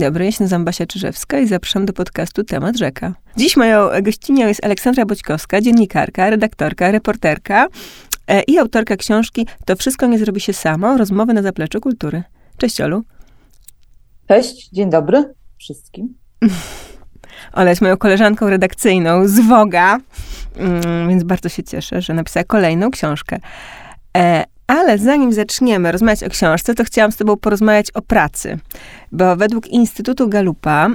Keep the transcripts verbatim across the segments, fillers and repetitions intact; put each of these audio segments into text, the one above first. dobry, ja się nazywam Basia Czyżewska i zapraszam do podcastu Temat Rzeka. Dziś moją gościnią jest Aleksandra Boćkowska, dziennikarka, redaktorka, reporterka i autorka książki To wszystko nie robi się samo. Rozmowy na zapleczu kultury. Cześć, Olu. Cześć, dzień dobry wszystkim. Ola jest moją koleżanką redakcyjną z Woga, więc bardzo się cieszę, że napisała kolejną książkę. Ale zanim zaczniemy rozmawiać o książce, to chciałam z tobą porozmawiać o pracy. Bo według Instytutu Gallupa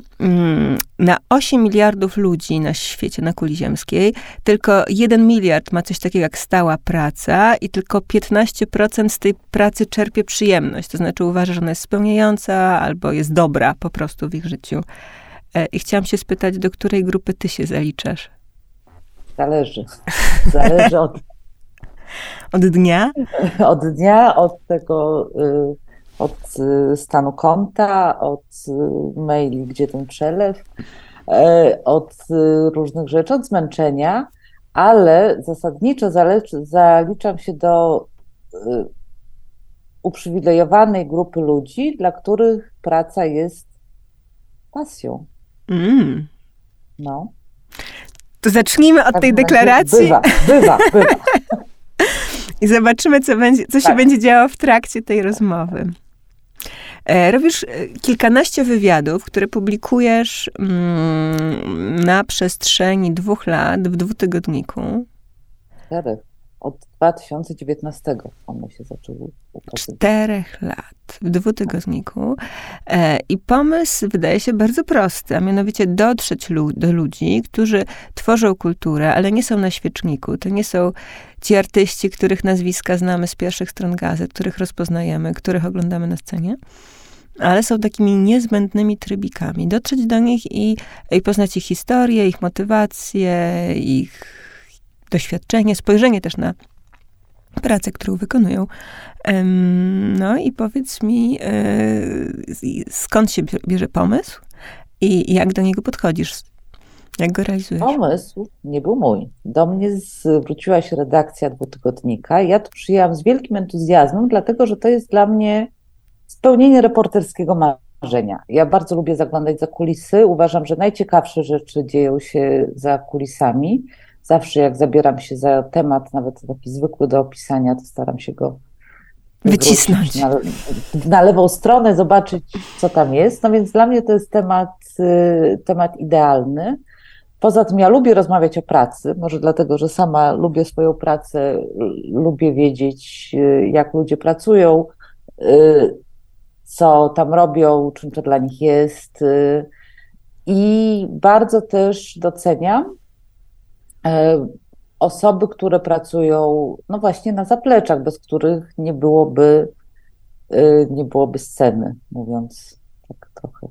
na osiem miliardów ludzi na świecie, na kuli ziemskiej, tylko jeden miliard ma coś takiego jak stała praca i tylko piętnaście procent z tej pracy czerpie przyjemność. To znaczy uważa, że ona jest spełniająca albo jest dobra po prostu w ich życiu. I chciałam się spytać, do której grupy ty się zaliczasz? Zależy. Zależy od... Od dnia? Od dnia, od tego, od stanu konta, od maili, gdzie ten przelew, od różnych rzeczy, od zmęczenia, ale zasadniczo zaliczam się do uprzywilejowanej grupy ludzi, dla których praca jest pasją. Mm. No. To zacznijmy od tak tej deklaracji. Bywa, bywa, bywa. I zobaczymy, co, będzie, co się tak. będzie działo w trakcie tej rozmowy. E, robisz kilkanaście wywiadów, które publikujesz mm, na przestrzeni dwóch lat w dwutygodniku. Czterech. Od dwa tysiące dziewiętnastego one się zaczęły ukazywać. Czterech lat w dwutygodniku. E, I pomysł wydaje się bardzo prosty, a mianowicie dotrzeć lu- do ludzi, którzy tworzą kulturę, ale nie są na świeczniku. To nie są ci artyści, których nazwiska znamy z pierwszych stron gazet, których rozpoznajemy, których oglądamy na scenie, ale są takimi niezbędnymi trybikami. Dotrzeć do nich i, i poznać ich historię, ich motywacje, ich... doświadczenie, spojrzenie też na pracę, którą wykonują. No i powiedz mi, skąd się bierze pomysł i jak do niego podchodzisz? Jak go realizujesz? Pomysł nie był mój. Do mnie zwróciła się redakcja dwutygodnika. Ja to przyjęłam z wielkim entuzjazmem, dlatego, że to jest dla mnie spełnienie reporterskiego marzenia. Ja bardzo lubię zaglądać za kulisy. Uważam, że najciekawsze rzeczy dzieją się za kulisami. Zawsze jak zabieram się za temat, nawet taki zwykły do opisania, to staram się go wycisnąć na, na lewą stronę, zobaczyć, co tam jest. No więc dla mnie to jest temat, temat idealny. Poza tym ja lubię rozmawiać o pracy, może dlatego, że sama lubię swoją pracę, lubię wiedzieć, jak ludzie pracują, co tam robią, czym to dla nich jest. I bardzo też doceniam osoby, które pracują no właśnie na zapleczach, bez których nie byłoby, nie byłoby sceny, mówiąc tak trochę.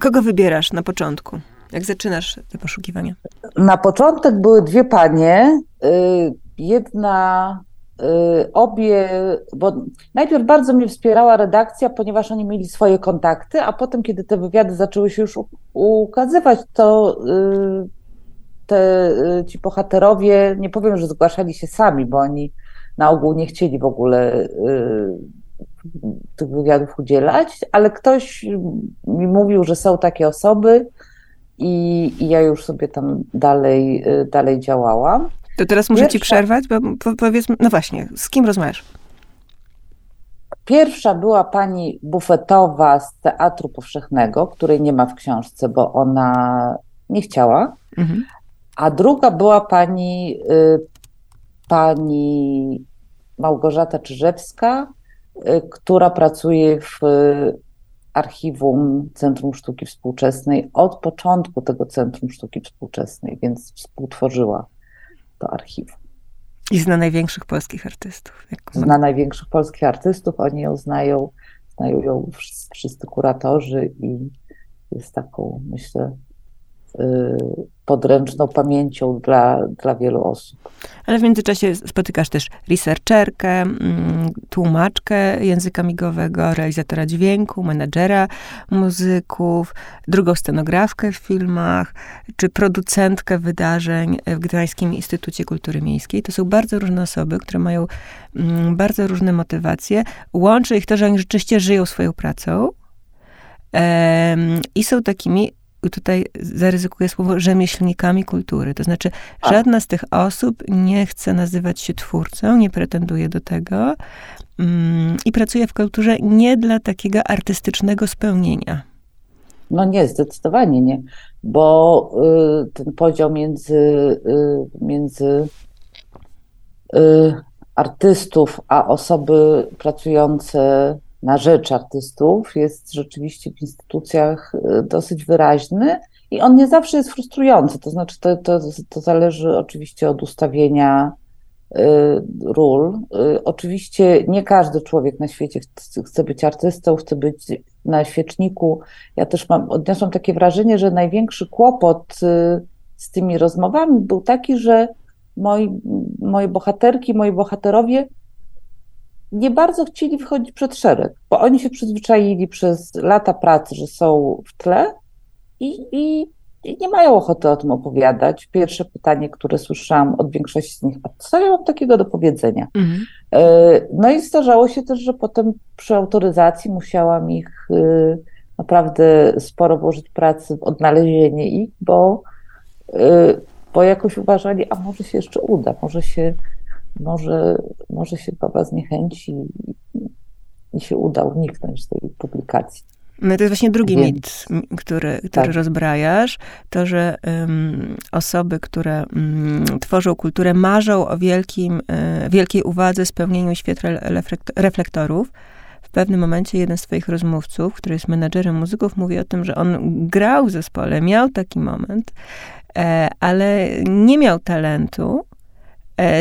Kogo wybierasz na początku, jak zaczynasz te poszukiwania? Na początek były dwie panie. Jedna, obie, bo najpierw bardzo mnie wspierała redakcja, ponieważ oni mieli swoje kontakty, a potem, kiedy te wywiady zaczęły się już ukazywać, to Te, ci bohaterowie, nie powiem, że zgłaszali się sami, bo oni na ogół nie chcieli w ogóle y, tych wywiadów udzielać, ale ktoś mi mówił, że są takie osoby i, i ja już sobie tam dalej, y, dalej działałam. To teraz muszę Pierwsza... ci przerwać, bo po, powiedzmy, no właśnie, z kim rozmawiasz? Pierwsza była pani bufetowa z Teatru Powszechnego, której nie ma w książce, bo ona nie chciała. Mhm. A druga była pani, y, pani Małgorzata Czyżewska, y, która pracuje w y, archiwum Centrum Sztuki Współczesnej od początku tego Centrum Sztuki Współczesnej, więc współtworzyła to archiwum. I zna największych polskich artystów. Zna ma... największych polskich artystów, oni ją znają, znają ją wszyscy, wszyscy kuratorzy i jest taką, myślę, podręczną pamięcią dla, dla wielu osób. Ale w międzyczasie spotykasz też researcherkę, tłumaczkę języka migowego, realizatora dźwięku, menadżera muzyków, drugą scenografkę w filmach, czy producentkę wydarzeń w Gdańskim Instytucie Kultury Miejskiej. To są bardzo różne osoby, które mają bardzo różne motywacje. Łączy ich to, że oni rzeczywiście żyją swoją pracą, i są takimi, tutaj zaryzykuję słowo, rzemieślnikami kultury. To znaczy, żadna z tych osób nie chce nazywać się twórcą, nie pretenduje do tego i pracuje w kulturze nie dla takiego artystycznego spełnienia. No nie, zdecydowanie nie, bo y, ten podział między, y, między y, artystów a osoby pracujące na rzecz artystów jest rzeczywiście w instytucjach dosyć wyraźny i on nie zawsze jest frustrujący, to znaczy to, to, to zależy oczywiście od ustawienia y, ról. Y, oczywiście nie każdy człowiek na świecie chce być artystą, chce być na świeczniku. Ja też mam, odniosłam takie wrażenie, że największy kłopot z tymi rozmowami był taki, że moi, moje bohaterki, moi bohaterowie nie bardzo chcieli wchodzić przed szereg, bo oni się przyzwyczaili przez lata pracy, że są w tle i, i, i nie mają ochoty o tym opowiadać. Pierwsze pytanie, które słyszałam od większości z nich, a co ja mam takiego do powiedzenia? Mhm. No i zdarzało się też, że potem przy autoryzacji musiałam ich naprawdę sporo włożyć pracy w odnalezienie ich, bo, bo jakoś uważali, a może się jeszcze uda, może się Może, może się baba zniechęci i się uda uniknąć tej publikacji. No to jest właśnie drugi Więc. mit, który, który tak. rozbrajasz. To, że um, osoby, które um, tworzą kulturę, marzą o wielkim, um, wielkiej uwadze, spełnieniu światła reflektorów. W pewnym momencie jeden z twoich rozmówców, który jest menadżerem muzyków, mówi o tym, że on grał w zespole, miał taki moment, e, ale nie miał talentu.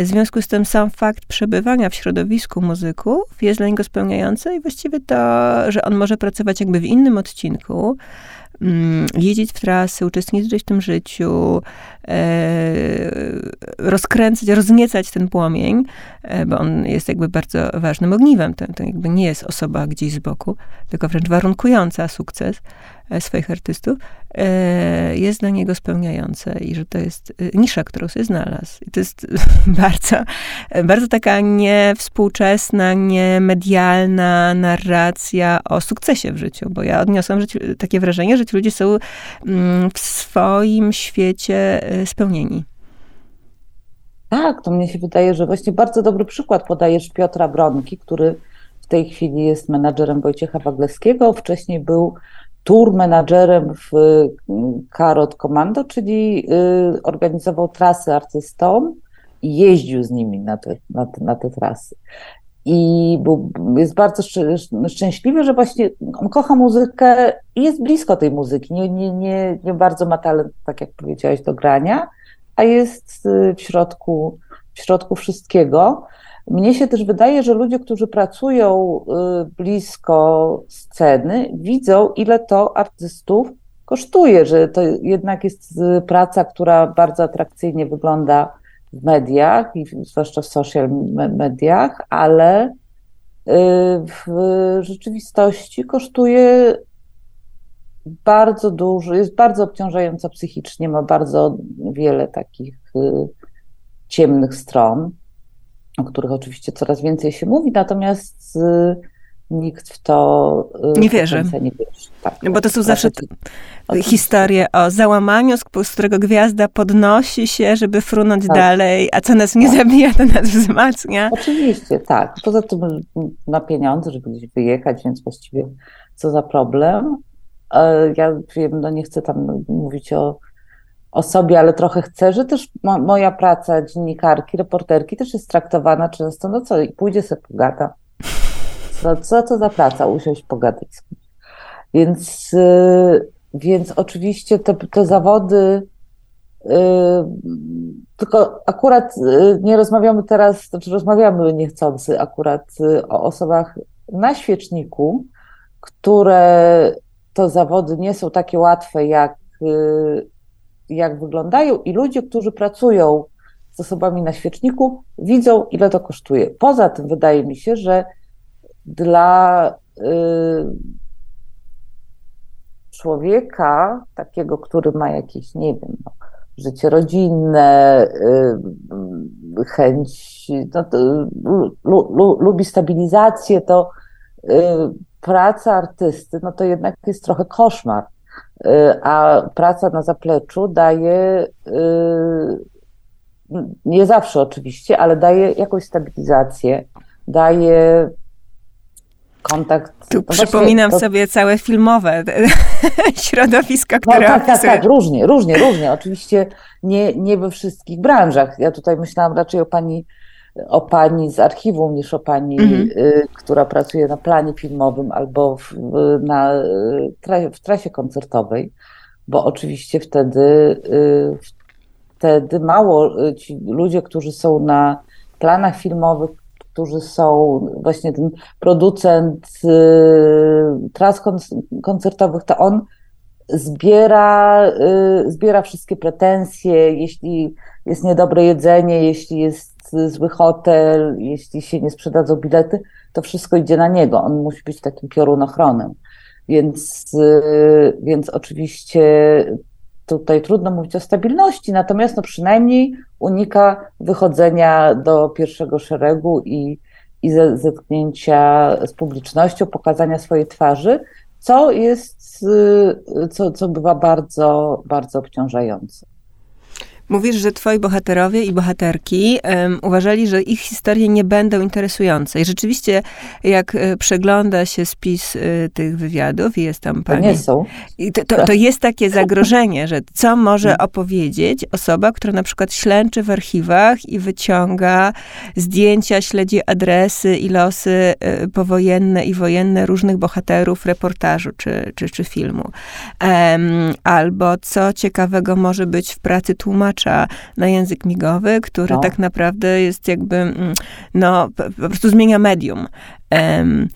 W związku z tym sam fakt przebywania w środowisku muzyków jest dla niego spełniający i właściwie to, że on może pracować jakby w innym odcinku, jeździć w trasy, uczestniczyć w tym życiu, rozkręcać, rozniecać ten płomień, bo on jest jakby bardzo ważnym ogniwem. To, to jakby nie jest osoba gdzieś z boku, tylko wręcz warunkująca sukces swoich artystów, jest dla niego spełniające i że to jest nisza, którą sobie znalazł. I to jest bardzo, bardzo taka niewspółczesna, niemedialna narracja o sukcesie w życiu, bo ja odniosłam że, takie wrażenie, że ci ludzie są w swoim świecie spełnieni. Tak, to mnie się wydaje, że właśnie bardzo dobry przykład podajesz Piotra Bronki, który w tej chwili jest menadżerem Wojciecha Waglewskiego, wcześniej był tour menadżerem w Carrot Commando, czyli organizował trasy artystom i jeździł z nimi na te, na te, na te trasy. I był, jest bardzo szczęśliwy, że właśnie on kocha muzykę i jest blisko tej muzyki. Nie, nie, nie, nie bardzo ma talent, tak jak powiedziałaś, do grania, a jest w środku, w środku wszystkiego. Mnie się też wydaje, że ludzie, którzy pracują blisko sceny, widzą, ile to artystów kosztuje, że to jednak jest praca, która bardzo atrakcyjnie wygląda w mediach, i zwłaszcza w social mediach, ale w rzeczywistości kosztuje bardzo dużo, jest bardzo obciążająca psychicznie, ma bardzo wiele takich ciemnych stron, o których oczywiście coraz więcej się mówi, natomiast y, nikt w to y, nie wierzy. Nie wierzy. Tak, bo tak, to są zawsze t- historie o załamaniu, z którego gwiazda podnosi się, żeby frunąć tak. dalej, a co nas nie tak. zabija, to nas wzmacnia. Oczywiście, tak. Poza tym na pieniądze, żeby gdzieś wyjechać, więc właściwie co za problem. Ja wiem, no nie chcę tam mówić o o sobie, ale trochę chcę, że też ma, moja praca dziennikarki, reporterki też jest traktowana często, no co, i pójdzie se pogada. Co, co to za praca? Usiąść pogadać. Więc, yy, więc oczywiście te, te zawody, yy, tylko akurat yy, nie rozmawiamy teraz, znaczy rozmawiamy niechcący akurat yy, o osobach na świeczniku, które to zawody nie są takie łatwe jak yy, jak wyglądają i ludzie, którzy pracują z osobami na świeczniku, widzą, ile to kosztuje. Poza tym wydaje mi się, że dla y, człowieka takiego, który ma jakieś, nie wiem, no, życie rodzinne, y, chęć, no, to, lu, lu, lubi stabilizację, to y, praca artysty, no to jednak jest trochę koszmar, a praca na zapleczu daje, nie zawsze oczywiście, ale daje jakąś stabilizację, daje kontakt. Tu no przypominam to... sobie całe filmowe środowiska, które no, tak, tak, tak, różnie, różnie, różnie. Oczywiście nie, nie we wszystkich branżach. Ja tutaj myślałam raczej o pani o pani z archiwum niż o pani, mm-hmm. y, która pracuje na planie filmowym albo w, na, w trasie koncertowej, bo oczywiście wtedy, y, wtedy mało ci ludzie, którzy są na planach filmowych, którzy są właśnie ten producent y, tras koncertowych, to on zbiera, y, zbiera wszystkie pretensje, jeśli jest niedobre jedzenie, jeśli jest zły hotel, jeśli się nie sprzedadzą bilety, to wszystko idzie na niego. On musi być takim piorunochronem. Więc, y, więc oczywiście tutaj trudno mówić o stabilności, natomiast no przynajmniej unika wychodzenia do pierwszego szeregu i, i zetknięcia z publicznością, pokazania swojej twarzy, co jest, co, co bywa bardzo, bardzo obciążające. Mówisz, że twoi bohaterowie i bohaterki um, uważali, że ich historie nie będą interesujące. I rzeczywiście, jak przegląda się spis y, tych wywiadów, jest tam pani... To nie są. I to, to, to jest takie zagrożenie, że co może opowiedzieć osoba, która na przykład ślęczy w archiwach i wyciąga zdjęcia, śledzi adresy i losy y, powojenne i wojenne różnych bohaterów reportażu czy, czy, czy filmu. Um, albo co ciekawego może być w pracy tłumaczy na język migowy, który no. tak naprawdę jest jakby, no, po prostu zmienia medium. Um,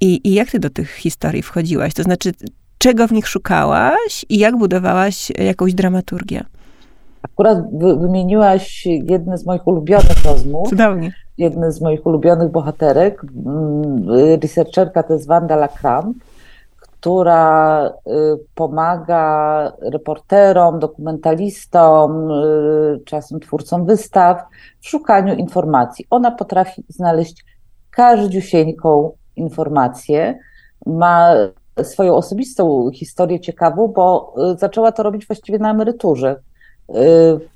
i, I jak ty do tych historii wchodziłaś? To znaczy, czego w nich szukałaś i jak budowałaś jakąś dramaturgię? Akurat wy, wymieniłaś jedne z moich ulubionych rozmów. Cudownie. Jedne z moich ulubionych bohaterek. Researcherka to jest Wanda Lacrampe, która pomaga reporterom, dokumentalistom, czasem twórcom wystaw w szukaniu informacji. Ona potrafi znaleźć każdziusieńką informację, ma swoją osobistą historię ciekawą, bo zaczęła to robić właściwie na emeryturze.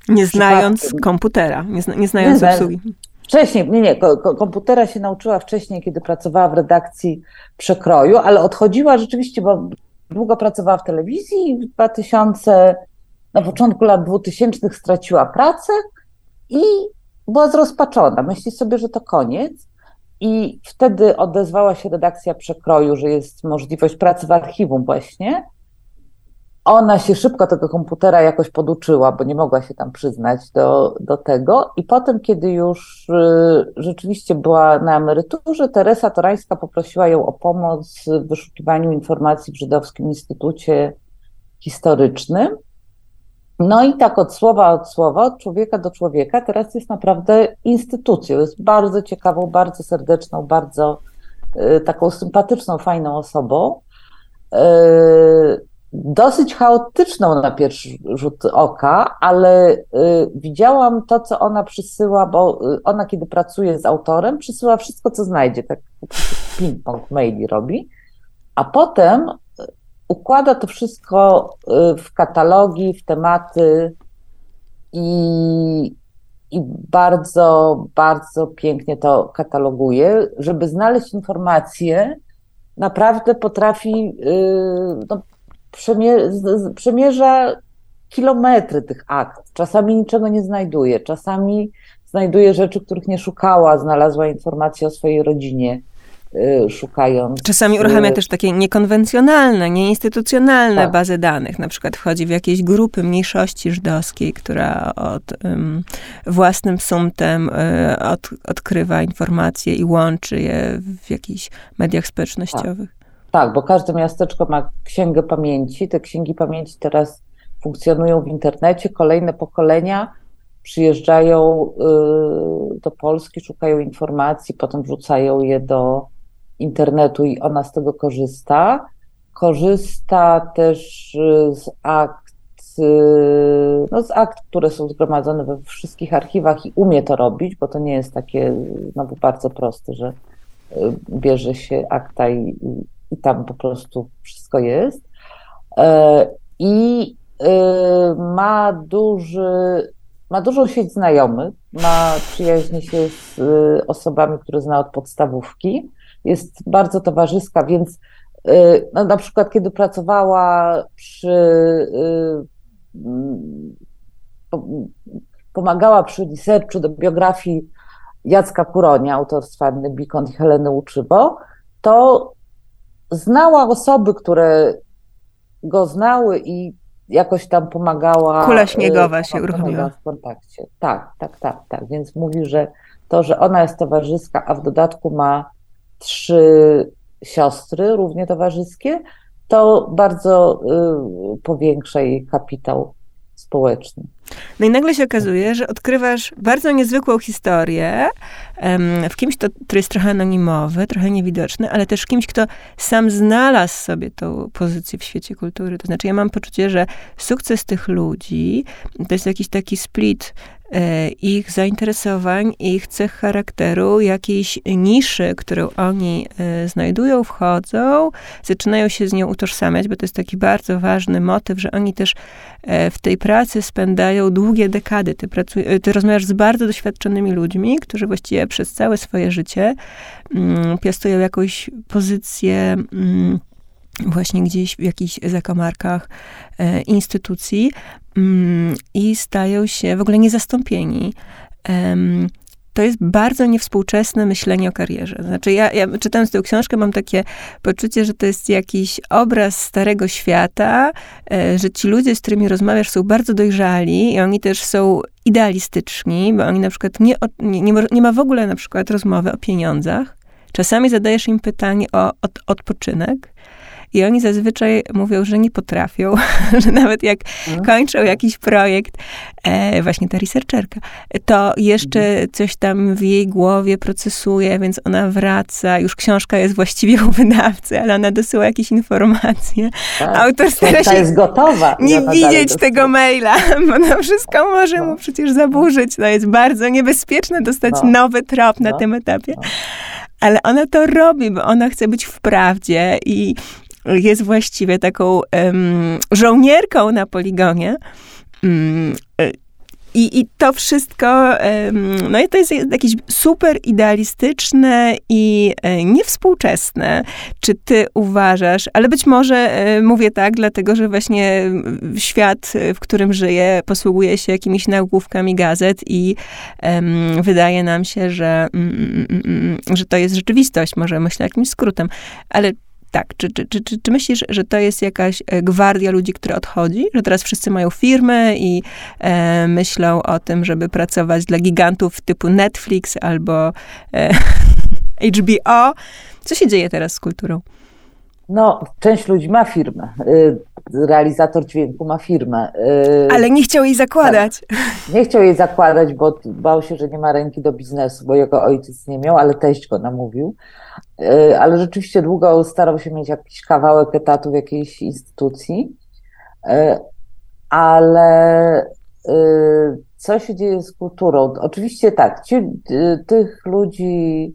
Nie znając komputera, nie, zna, nie znając nie obsługi. Wcześniej, nie, nie, komputera się nauczyła wcześniej, kiedy pracowała w redakcji Przekroju, ale odchodziła rzeczywiście, bo długo pracowała w telewizji i dwa tysiące, na początku lat dwutysięcznych straciła pracę i była zrozpaczona. Myśli sobie, że to koniec i wtedy odezwała się redakcja Przekroju, że jest możliwość pracy w archiwum właśnie. Ona się szybko tego komputera jakoś poduczyła, bo nie mogła się tam przyznać do, do tego. I potem, kiedy już rzeczywiście była na emeryturze, Teresa Torańska poprosiła ją o pomoc w wyszukiwaniu informacji w Żydowskim Instytucie Historycznym. No i tak od słowa od słowa, od człowieka do człowieka, teraz jest naprawdę instytucją. Jest bardzo ciekawą, bardzo serdeczną, bardzo taką sympatyczną, fajną osobą. Dosyć chaotyczną na pierwszy rzut oka, ale y, widziałam to, co ona przysyła, bo ona, kiedy pracuje z autorem, przysyła wszystko, co znajdzie, tak ping-pong maili robi, a potem układa to wszystko w katalogi, w tematy i, i bardzo, bardzo pięknie to kataloguje, żeby znaleźć informacje, naprawdę potrafi... Y, no, przemierza kilometry tych aktów. Czasami niczego nie znajduje, czasami znajduje rzeczy, których nie szukała, znalazła informacje o swojej rodzinie, szukając. Czasami uruchamia też takie niekonwencjonalne, nieinstytucjonalne tak. bazy danych. Na przykład wchodzi w jakieś grupy mniejszości żydowskiej, która od um, własnym sumptem um, od, odkrywa informacje i łączy je w jakichś mediach społecznościowych. Tak. Tak, bo każde miasteczko ma księgę pamięci. Te księgi pamięci teraz funkcjonują w internecie. Kolejne pokolenia przyjeżdżają do Polski, szukają informacji, potem wrzucają je do internetu i ona z tego korzysta. Korzysta też z akt, no z akt, które są zgromadzone we wszystkich archiwach i umie to robić, bo to nie jest takie znowu bardzo proste, że bierze się akta i i tam po prostu wszystko jest. I ma duży, ma dużą sieć znajomych, ma przyjaźnie się z osobami, które zna od podstawówki. Jest bardzo towarzyska, więc no, na przykład kiedy pracowała przy... pomagała przy researchu do biografii Jacka Kuronia, autorstwa Anny Bikon i Heleny Łuczywo, to znała osoby, które go znały i jakoś tam pomagała. Kula śniegowa się uruchomiła w kontakcie. Tak, tak, tak, tak. Więc mówi, że to, że ona jest towarzyska, a w dodatku ma trzy siostry równie towarzyskie, to bardzo y, powiększa jej kapitał społeczny. No i nagle się okazuje, że odkrywasz bardzo niezwykłą historię w kimś, kto jest trochę anonimowy, trochę niewidoczny, ale też kimś, kto sam znalazł sobie tą pozycję w świecie kultury. To znaczy ja mam poczucie, że sukces tych ludzi to jest jakiś taki split ich zainteresowań, ich cech charakteru, jakiejś niszy, którą oni znajdują, wchodzą, zaczynają się z nią utożsamiać, bo to jest taki bardzo ważny motyw, że oni też w tej pracy spędają długie dekady. Ty, pracuj, ty rozmawiasz z bardzo doświadczonymi ludźmi, którzy właściwie przez całe swoje życie mm, piastują jakąś pozycję mm, właśnie gdzieś w jakichś zakamarkach e, instytucji mm, i stają się w ogóle niezastąpieni. Ehm, to jest bardzo niewspółczesne myślenie o karierze. Znaczy ja, ja czytając tę książkę mam takie poczucie, że to jest jakiś obraz starego świata, że ci ludzie, z którymi rozmawiasz, są bardzo dojrzali i oni też są idealistyczni, bo oni na przykład nie, nie, nie ma w ogóle na przykład rozmowy o pieniądzach. Czasami zadajesz im pytanie o, o odpoczynek. I oni zazwyczaj mówią, że nie potrafią, że nawet jak no. kończą jakiś projekt, e, właśnie ta researcherka, to jeszcze coś tam w jej głowie procesuje, więc ona wraca, już książka jest właściwie u wydawcy, ale ona dosyła jakieś informacje. Tak. Autor stara się jest gotowa. nie ja widzieć tego maila, bo to wszystko może no. mu przecież zaburzyć. To jest bardzo niebezpieczne dostać no. nowy trop no. na tym etapie. No. Ale ona to robi, bo ona chce być w prawdzie i jest właściwie taką um, żołnierką na poligonie. Um, i, I to wszystko, um, no i to jest jakieś super idealistyczne i e, niewspółczesne. Czy ty uważasz, ale być może e, mówię tak, dlatego że właśnie świat, w którym żyję, posługuje się jakimiś nagłówkami gazet i um, wydaje nam się, że, mm, mm, że to jest rzeczywistość. Może myślę jakimś skrótem, ale tak, czy, czy, czy, czy myślisz, że to jest jakaś gwardia ludzi, która odchodzi? Że teraz wszyscy mają firmy i e, myślą o tym, żeby pracować dla gigantów typu Netflix albo e, H B O? Co się dzieje teraz z kulturą? No, część ludzi ma firmę. Realizator dźwięku ma firmę. Ale nie chciał jej zakładać. Tak. Nie chciał jej zakładać, bo bał się, że nie ma ręki do biznesu, bo jego ojciec nie miał, ale teść go namówił. Ale rzeczywiście długo starał się mieć jakiś kawałek etatu w jakiejś instytucji. Ale co się dzieje z kulturą? Oczywiście tak, ci, tych ludzi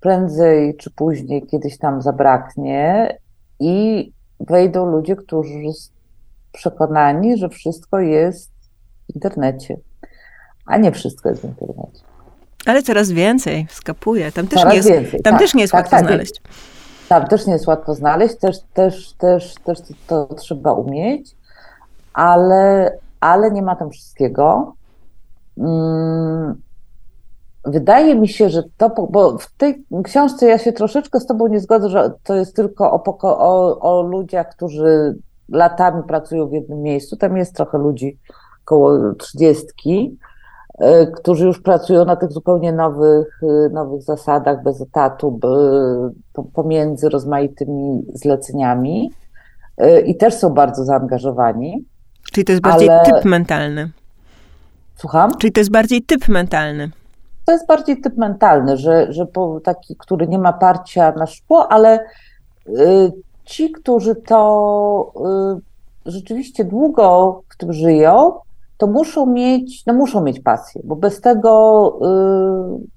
prędzej czy później kiedyś tam zabraknie i wejdą ludzie, którzy są przekonani, że wszystko jest w internecie. A nie wszystko jest w internecie. Ale coraz więcej skapuje. Tam też, nie jest, więcej, tam tak, też nie jest tak, łatwo tak, znaleźć. Tam też nie jest łatwo znaleźć. Też, też, też, też to, to trzeba umieć. Ale, ale nie ma tam wszystkiego. Hmm. Wydaje mi się, że to, bo w tej książce ja się troszeczkę z tobą nie zgodzę, że to jest tylko o, poko- o, o ludziach, którzy latami pracują w jednym miejscu. Tam jest trochę ludzi koło trzydziestki, y, którzy już pracują na tych zupełnie nowych, y, nowych zasadach, bez etatu, y, pomiędzy rozmaitymi zleceniami y, i też są bardzo zaangażowani. Czyli to jest bardziej ale... typ mentalny. Słucham? Czyli to jest bardziej typ mentalny. To jest bardziej typ mentalny, że, że taki, który nie ma parcia na szkło, ale ci, którzy to rzeczywiście długo w tym żyją, to muszą mieć, no muszą mieć pasję, bo bez tego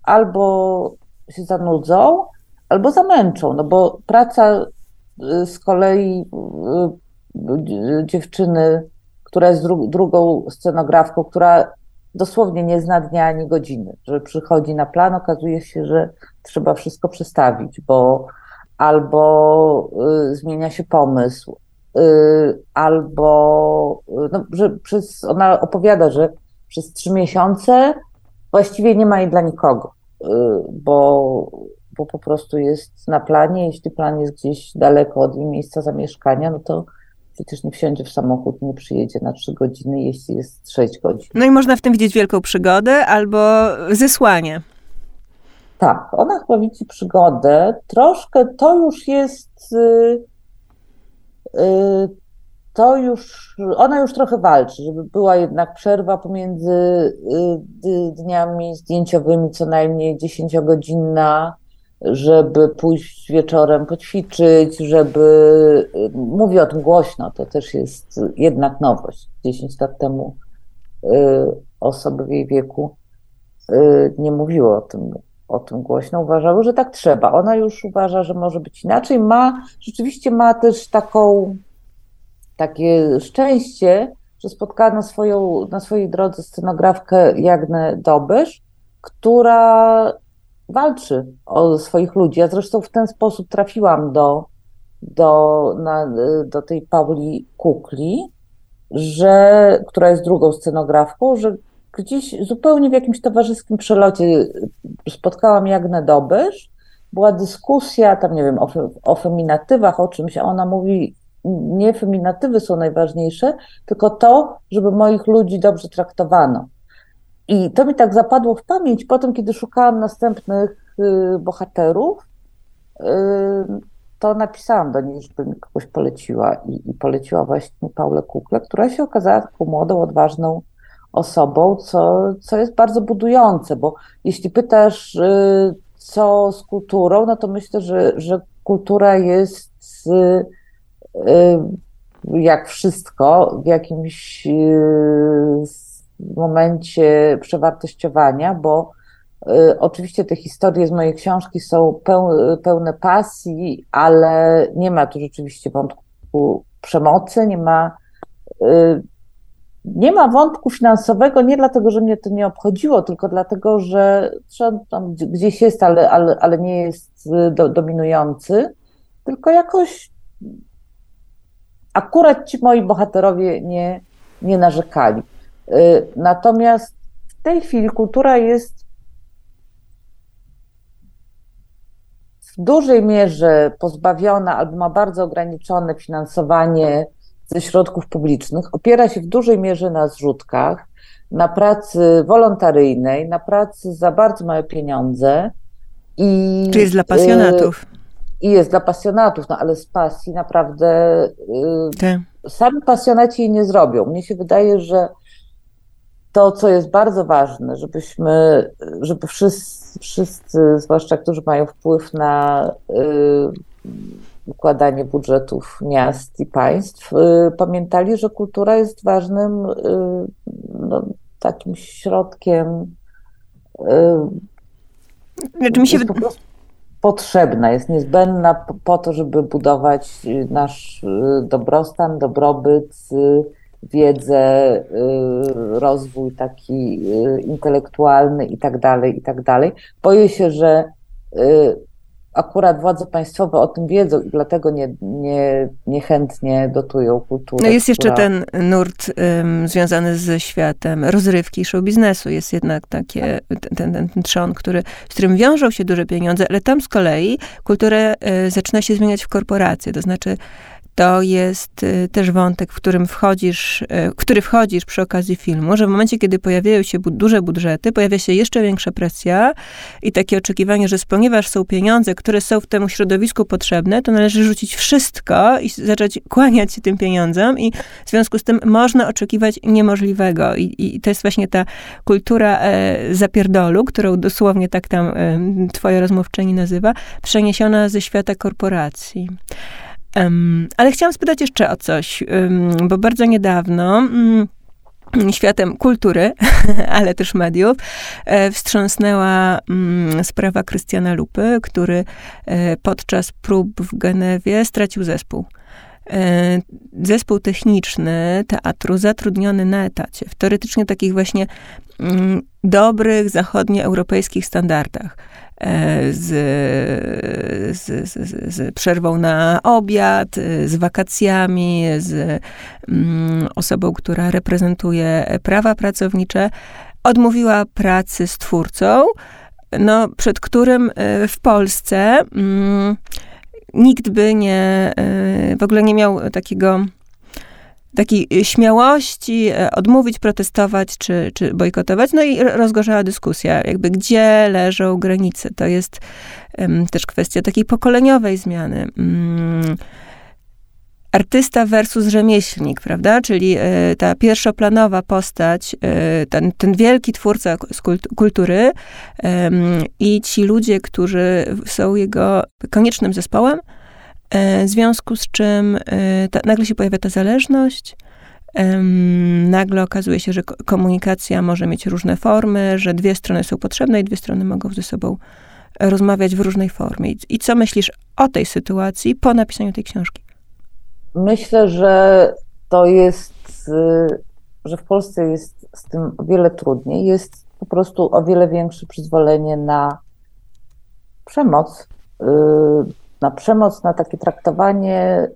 albo się zanudzą, albo zamęczą, no bo praca z kolei dziewczyny, która jest dru- drugą scenografką, która dosłownie nie zna dnia ani godziny, że przychodzi na plan, okazuje się, że trzeba wszystko przestawić, bo albo y, zmienia się pomysł, y, albo no, że przez, ona opowiada, że przez trzy miesiące właściwie nie ma jej dla nikogo, y, bo, bo po prostu jest na planie, jeśli plan jest gdzieś daleko od jej miejsca zamieszkania, no to przecież nie wsiądzie w samochód, nie przyjedzie na trzy godziny, jeśli jest sześć godzin. No i można w tym widzieć wielką przygodę albo zesłanie. Tak, ona chyba widzi przygodę. Troszkę to już jest, yy, yy, to już, ona już trochę walczy, żeby była jednak przerwa pomiędzy yy, dniami zdjęciowymi, co najmniej dziesięciogodzinna, żeby pójść wieczorem poćwiczyć, żeby, mówię o tym głośno, to też jest jednak nowość. dziesięć lat temu y, osoby w jej wieku y, nie mówiły o tym, o tym głośno, uważały, że tak trzeba. Ona już uważa, że może być inaczej. Ma, rzeczywiście ma też taką, takie szczęście, że spotkała na, swoją, na swojej drodze scenografkę Jagnę Dobysz, która walczy o swoich ludzi. Ja zresztą w ten sposób trafiłam do, do, na, do tej Pawli Kukli, że, która jest drugą scenografką, że gdzieś zupełnie w jakimś towarzyskim przelocie spotkałam Jagnę Dobysz, była dyskusja tam, nie wiem, o, o feminatywach, o czymś, a ona mówi, nie feminatywy są najważniejsze, tylko to, żeby moich ludzi dobrze traktowano. I to mi tak zapadło w pamięć potem, kiedy szukałam następnych y, bohaterów, y, to napisałam do niej, żeby mi kogoś poleciła i, i poleciła właśnie Pawlę Kuklę, która się okazała taką młodą, odważną osobą, co, co jest bardzo budujące, bo jeśli pytasz y, co z kulturą, no to myślę, że, że kultura jest y, y, jak wszystko w jakimś y, w momencie przewartościowania, bo y, oczywiście te historie z mojej książki są peł, pełne pasji, ale nie ma tu rzeczywiście wątku przemocy, nie ma, y, nie ma wątku finansowego, nie dlatego, że mnie to nie obchodziło, tylko dlatego, że tam gdzieś jest, ale, ale, ale nie jest do, dominujący, tylko jakoś akurat ci moi bohaterowie nie, nie narzekali. Natomiast w tej chwili kultura jest w dużej mierze pozbawiona albo ma bardzo ograniczone finansowanie ze środków publicznych. Opiera się w dużej mierze na zrzutkach, na pracy wolontaryjnej, na pracy za bardzo małe pieniądze. I, czy jest dla pasjonatów. I jest dla pasjonatów, no ale z pasji naprawdę Ty. sami pasjonaci jej nie zrobią. Mnie się wydaje, że to, co jest bardzo ważne, żebyśmy, żeby wszyscy, wszyscy, zwłaszcza którzy mają wpływ na y, układanie budżetów miast i państw, y, pamiętali, że kultura jest ważnym y, no, takim środkiem. Y, mi się jest po prostu potrzebna, jest niezbędna po, po to, żeby budować nasz dobrostan, dobrobyt, y, wiedzę, y, rozwój taki y, intelektualny i tak dalej, i tak dalej. Boję się, że y, akurat władze państwowe o tym wiedzą i dlatego nie, nie, niechętnie dotują kulturę. No jest która... jeszcze ten nurt ym, związany ze światem rozrywki i show biznesu. Jest jednak taki ten, ten, ten trzon, który, z którym wiążą się duże pieniądze, ale tam z kolei kulturę y, zaczyna się zmieniać w korporacje. To znaczy to jest też wątek, w którym wchodzisz, w który wchodzisz przy okazji filmu, że w momencie, kiedy pojawiają się duże budżety, pojawia się jeszcze większa presja i takie oczekiwanie, że ponieważ są pieniądze, które są w temu środowisku potrzebne, to należy rzucić wszystko i zacząć kłaniać się tym pieniądzom i w związku z tym można oczekiwać niemożliwego. I, i to jest właśnie ta kultura e, zapierdolu, którą dosłownie tak tam e, twoja rozmówczyni nazywa, przeniesiona ze świata korporacji. Um, ale chciałam spytać jeszcze o coś, um, bo bardzo niedawno um, światem kultury, ale też mediów, wstrząsnęła sprawa Krystiana Lupy, który podczas prób w Genewie stracił zespół. Zespół techniczny teatru zatrudniony na etacie, w teoretycznie takich właśnie dobrych, zachodnioeuropejskich standardach. Z, z, z, z przerwą na obiad, z wakacjami, z mm, osobą, która reprezentuje prawa pracownicze, odmówiła pracy z twórcą, no, przed którym w Polsce mm, nikt by nie, w ogóle nie miał takiego takiej śmiałości odmówić, protestować czy, czy bojkotować. No i rozgorzała dyskusja, jakby gdzie leżą granice. To jest um, też kwestia takiej pokoleniowej zmiany. Um, artysta versus rzemieślnik, prawda? Czyli y, ta pierwszoplanowa postać, y, ten, ten wielki twórca kultury y, i ci ludzie, którzy są jego koniecznym zespołem, w związku z czym ta, nagle się pojawia ta zależność, um, nagle okazuje się, że komunikacja może mieć różne formy, że dwie strony są potrzebne i dwie strony mogą ze sobą rozmawiać w różnej formie. I, i co myślisz o tej sytuacji po napisaniu tej książki? Myślę, że to jest, że w Polsce jest z tym o wiele trudniej. Jest po prostu o wiele większe przyzwolenie na przemoc, yy, na przemoc, na takie traktowanie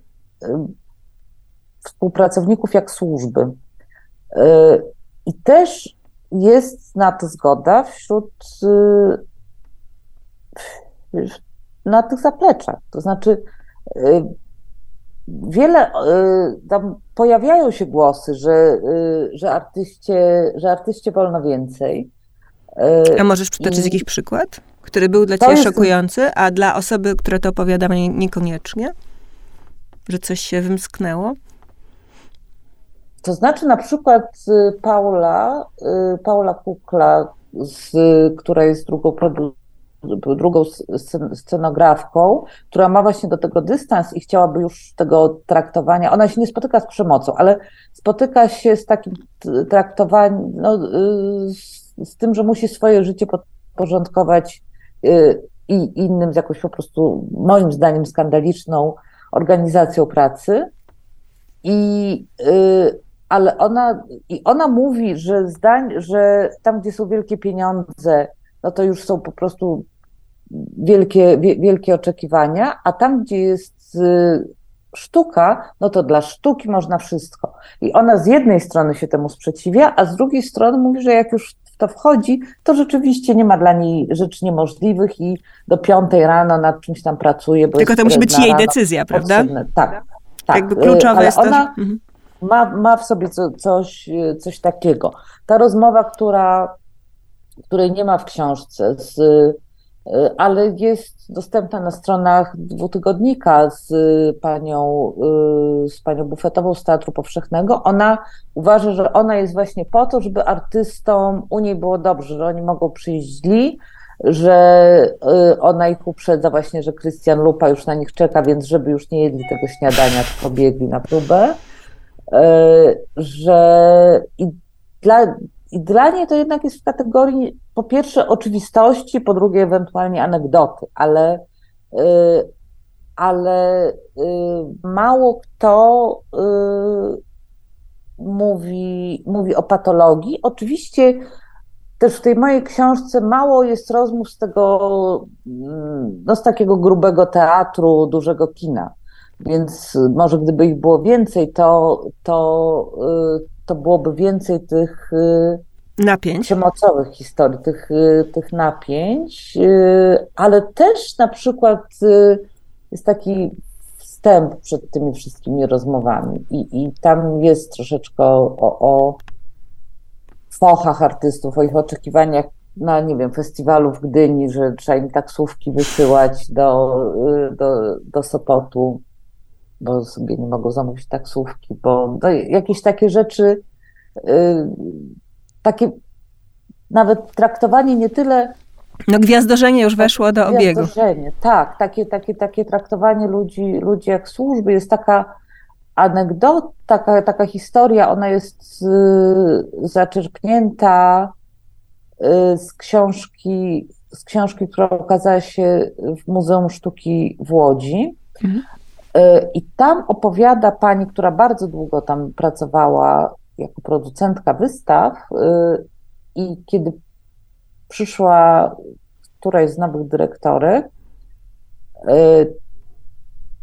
współpracowników jak służby. I też jest na to zgoda wśród, na tych zapleczach. To znaczy wiele, tam pojawiają się głosy, że, że, artyście, że artyście wolno więcej. A możesz przytoczyć I... jakiś przykład, który był dla ciebie jest... szokujący, a dla osoby, która to opowiada, niekoniecznie? Że coś się wymsknęło? To znaczy na przykład Paula, Paula Kukla, z, która jest drugą, drugą scenografką, która ma właśnie do tego dystans i chciałaby już tego traktowania. Ona się nie spotyka z przemocą, ale spotyka się z takim traktowaniem, no, z, z tym, że musi swoje życie podporządkować i innym z jakąś po prostu, moim zdaniem, skandaliczną organizacją pracy. I, ale ona, i ona mówi, że, zdań, że tam, gdzie są wielkie pieniądze, no to już są po prostu wielkie, wielkie oczekiwania, a tam, gdzie jest sztuka, no to dla sztuki można wszystko. I ona z jednej strony się temu sprzeciwia, a z drugiej strony mówi, że jak już to wchodzi, to rzeczywiście nie ma dla niej rzeczy niemożliwych i do piątej rano nad czymś tam pracuje. Bo tylko to musi być jej decyzja, prawda? Tak, tak. Jakby kluczowe jest to. Ona ma, ma w sobie co, coś, coś takiego. Ta rozmowa, która, której nie ma w książce, z, ale jest dostępna na stronach dwutygodnika z panią, z panią bufetową z Teatru Powszechnego. Ona uważa, że ona jest właśnie po to, żeby artystom u niej było dobrze, że oni mogą przyjść źli, że ona ich uprzedza właśnie, że Krystian Lupa już na nich czeka, więc żeby już nie jedli tego śniadania, to pobiegli na próbę. Że i dla I dla niej to jednak jest w kategorii po pierwsze oczywistości, po drugie ewentualnie anegdoty, ale, yy, ale yy, mało kto yy, mówi, mówi o patologii. Oczywiście też w tej mojej książce mało jest rozmów z tego, no, z takiego grubego teatru, dużego kina, więc może gdyby ich było więcej, to, to yy, to byłoby więcej tych napięć, przemocowych historii, tych, tych napięć, ale też na przykład jest taki wstęp przed tymi wszystkimi rozmowami i, i tam jest troszeczkę o, o fochach artystów, o ich oczekiwaniach na, nie wiem, festiwalu w Gdyni, że trzeba im taksówki wysyłać do, do, do Sopotu, bo sobie nie mogą zamówić taksówki, bo no, jakieś takie rzeczy, yy, takie nawet traktowanie nie tyle... No gwiazdorzenie już weszło do obiegu. Gwiazdorzenie, tak. Takie, takie, takie traktowanie ludzi, ludzi jak służby jest taka anegdota, taka, taka historia, ona jest y, zaczerpnięta y, z książki, z książki, która okazała się w Muzeum Sztuki w Łodzi. Mhm. Y, I tam opowiada pani, która bardzo długo tam pracowała jako producentka wystaw, y, i kiedy przyszła któraś z nowych dyrektorek, y,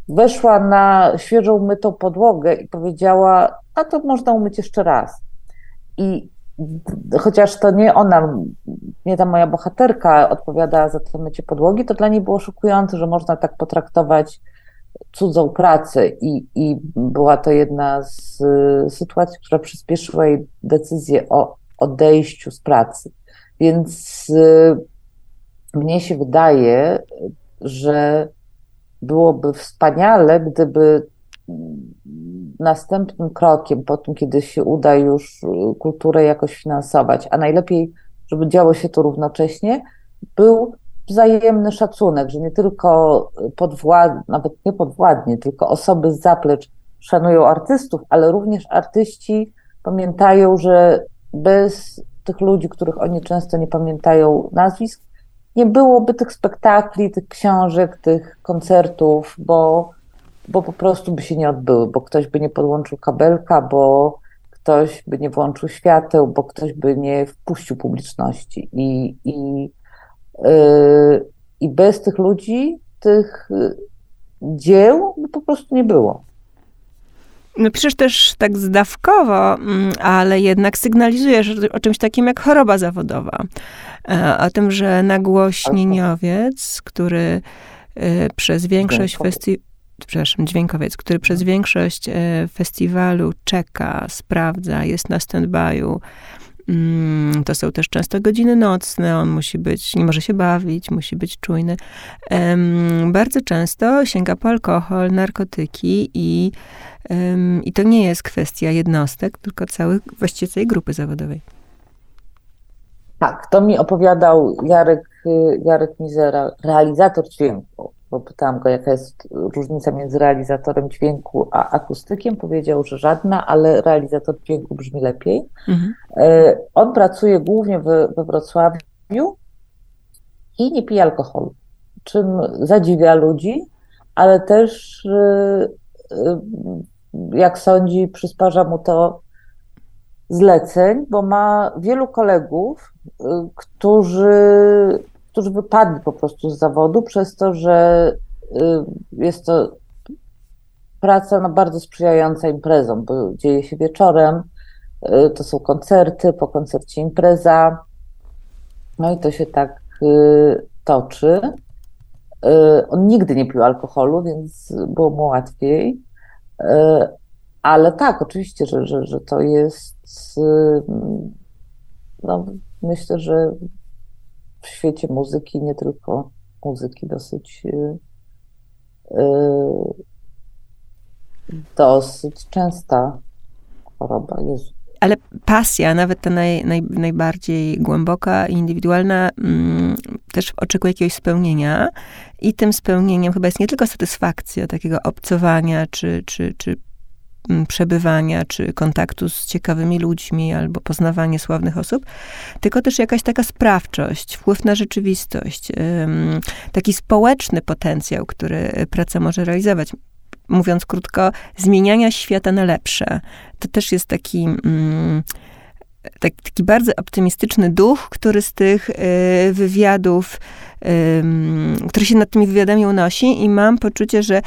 weszła na świeżo umytą podłogę i powiedziała, a to można umyć jeszcze raz. I chociaż to nie ona, nie ta moja bohaterka odpowiadała za to mycie podłogi, to dla niej było szokujące, że można tak potraktować cudzą pracę. I, i była to jedna z sytuacji, która przyspieszyła jej decyzję o odejściu z pracy. Więc mnie się wydaje, że byłoby wspaniale, gdyby następnym krokiem, po tym, kiedy się uda już kulturę jakoś finansować, a najlepiej, żeby działo się to równocześnie, był wzajemny szacunek, że nie tylko podwładni, nawet nie podwładni, tylko osoby z zaplecz szanują artystów, ale również artyści pamiętają, że bez tych ludzi, których oni często nie pamiętają nazwisk, nie byłoby tych spektakli, tych książek, tych koncertów, bo, bo po prostu by się nie odbyły, bo ktoś by nie podłączył kabelka, bo ktoś by nie włączył świateł, bo ktoś by nie wpuścił publiczności. I, i, yy, i bez tych ludzi, tych dzieł by po prostu nie było. No piszesz też tak zdawkowo, ale jednak sygnalizujesz o czymś takim jak choroba zawodowa. O tym, że nagłośnieniowiec, który przez większość festi- przepraszam, dźwiękowiec, który przez większość festiwalu czeka, sprawdza, jest na stand-by'u. To są też często godziny nocne, on musi być, nie może się bawić, musi być czujny. Um, bardzo często sięga po alkohol, narkotyki i, um, i to nie jest kwestia jednostek, tylko całych, właściwie całej grupy zawodowej. Tak, to mi opowiadał Jarek, Jarek Mizera, realizator dźwięku, bo pytałam go, jaka jest różnica między realizatorem dźwięku a akustykiem. Powiedział, że żadna, ale realizator dźwięku brzmi lepiej. Mhm. On pracuje głównie we, we Wrocławiu i nie pije alkoholu, czym zadziwia ludzi, ale też, jak sądzi, przysparza mu to zleceń, bo ma wielu kolegów, którzy którzy wypadli po prostu z zawodu przez to, że jest to praca no, bardzo sprzyjająca imprezom, bo dzieje się wieczorem, to są koncerty, po koncercie impreza, no i to się tak toczy. On nigdy nie pił alkoholu, więc było mu łatwiej, ale tak, oczywiście, że, że, że to jest, no myślę, że w świecie muzyki, nie tylko muzyki, dosyć yy, dosyć częsta choroba jest. Ale pasja, nawet ta naj, naj, najbardziej głęboka i indywidualna, mm, też oczekuje jakiegoś spełnienia i tym spełnieniem chyba jest nie tylko satysfakcja takiego obcowania, czy, czy, czy przebywania, czy kontaktu z ciekawymi ludźmi, albo poznawanie sławnych osób, tylko też jakaś taka sprawczość, wpływ na rzeczywistość, taki społeczny potencjał, który praca może realizować. Mówiąc krótko, zmieniania świata na lepsze. To też jest taki, taki, taki bardzo optymistyczny duch, który z tych wywiadów, który się nad tymi wywiadami unosi i mam poczucie, że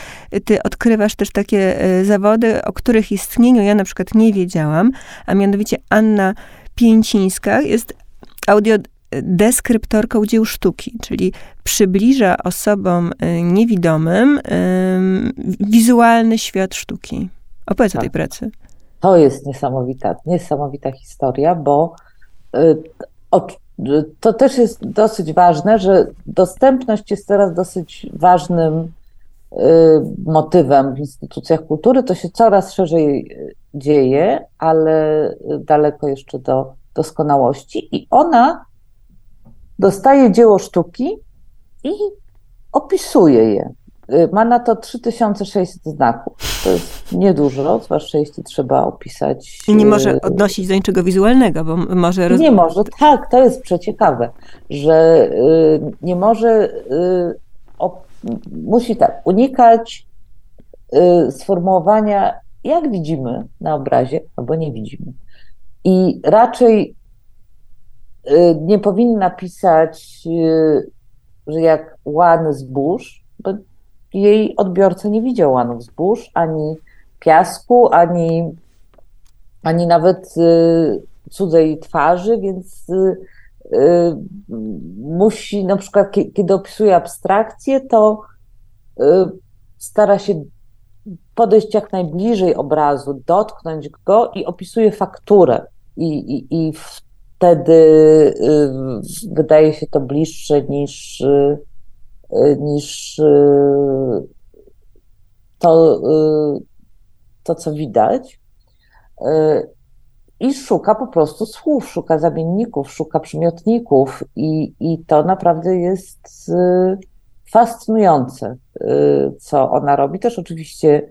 ty odkrywasz też takie zawody, o których istnieniu ja na przykład nie wiedziałam, a mianowicie Anna Pięcińska jest audiodeskryptorką dzieł sztuki, czyli przybliża osobom niewidomym wizualny świat sztuki. Opowiedz tak o tej pracy. To jest niesamowita, niesamowita historia, bo y, od, to też jest dosyć ważne, że dostępność jest teraz dosyć ważnym y, motywem w instytucjach kultury. To się coraz szerzej dzieje, ale daleko jeszcze do doskonałości. I ona dostaje dzieło sztuki i opisuje je. Ma na to trzy tysiące sześćset znaków. To jest niedużo, zwłaszcza jeśli trzeba opisać... I nie może odnosić do niczego wizualnego, bo może... Roz... Nie może, tak, to jest przeciekawe, że nie może... Op... Musi tak, unikać sformułowania, jak widzimy na obrazie, albo nie widzimy. I raczej nie powinna pisać, że jak łan zbóż, bo jej odbiorca nie widział łanów zbóż, ani piasku, ani, ani nawet cudzej twarzy, więc musi, na przykład kiedy opisuje abstrakcję, to stara się podejść jak najbliżej obrazu, dotknąć go i opisuje fakturę. I, i, i wtedy wydaje się to bliższe niż, niż to, to, co widać. I szuka po prostu słów, szuka zamienników, szuka przymiotników i, i to naprawdę jest fascynujące, co ona robi. Też oczywiście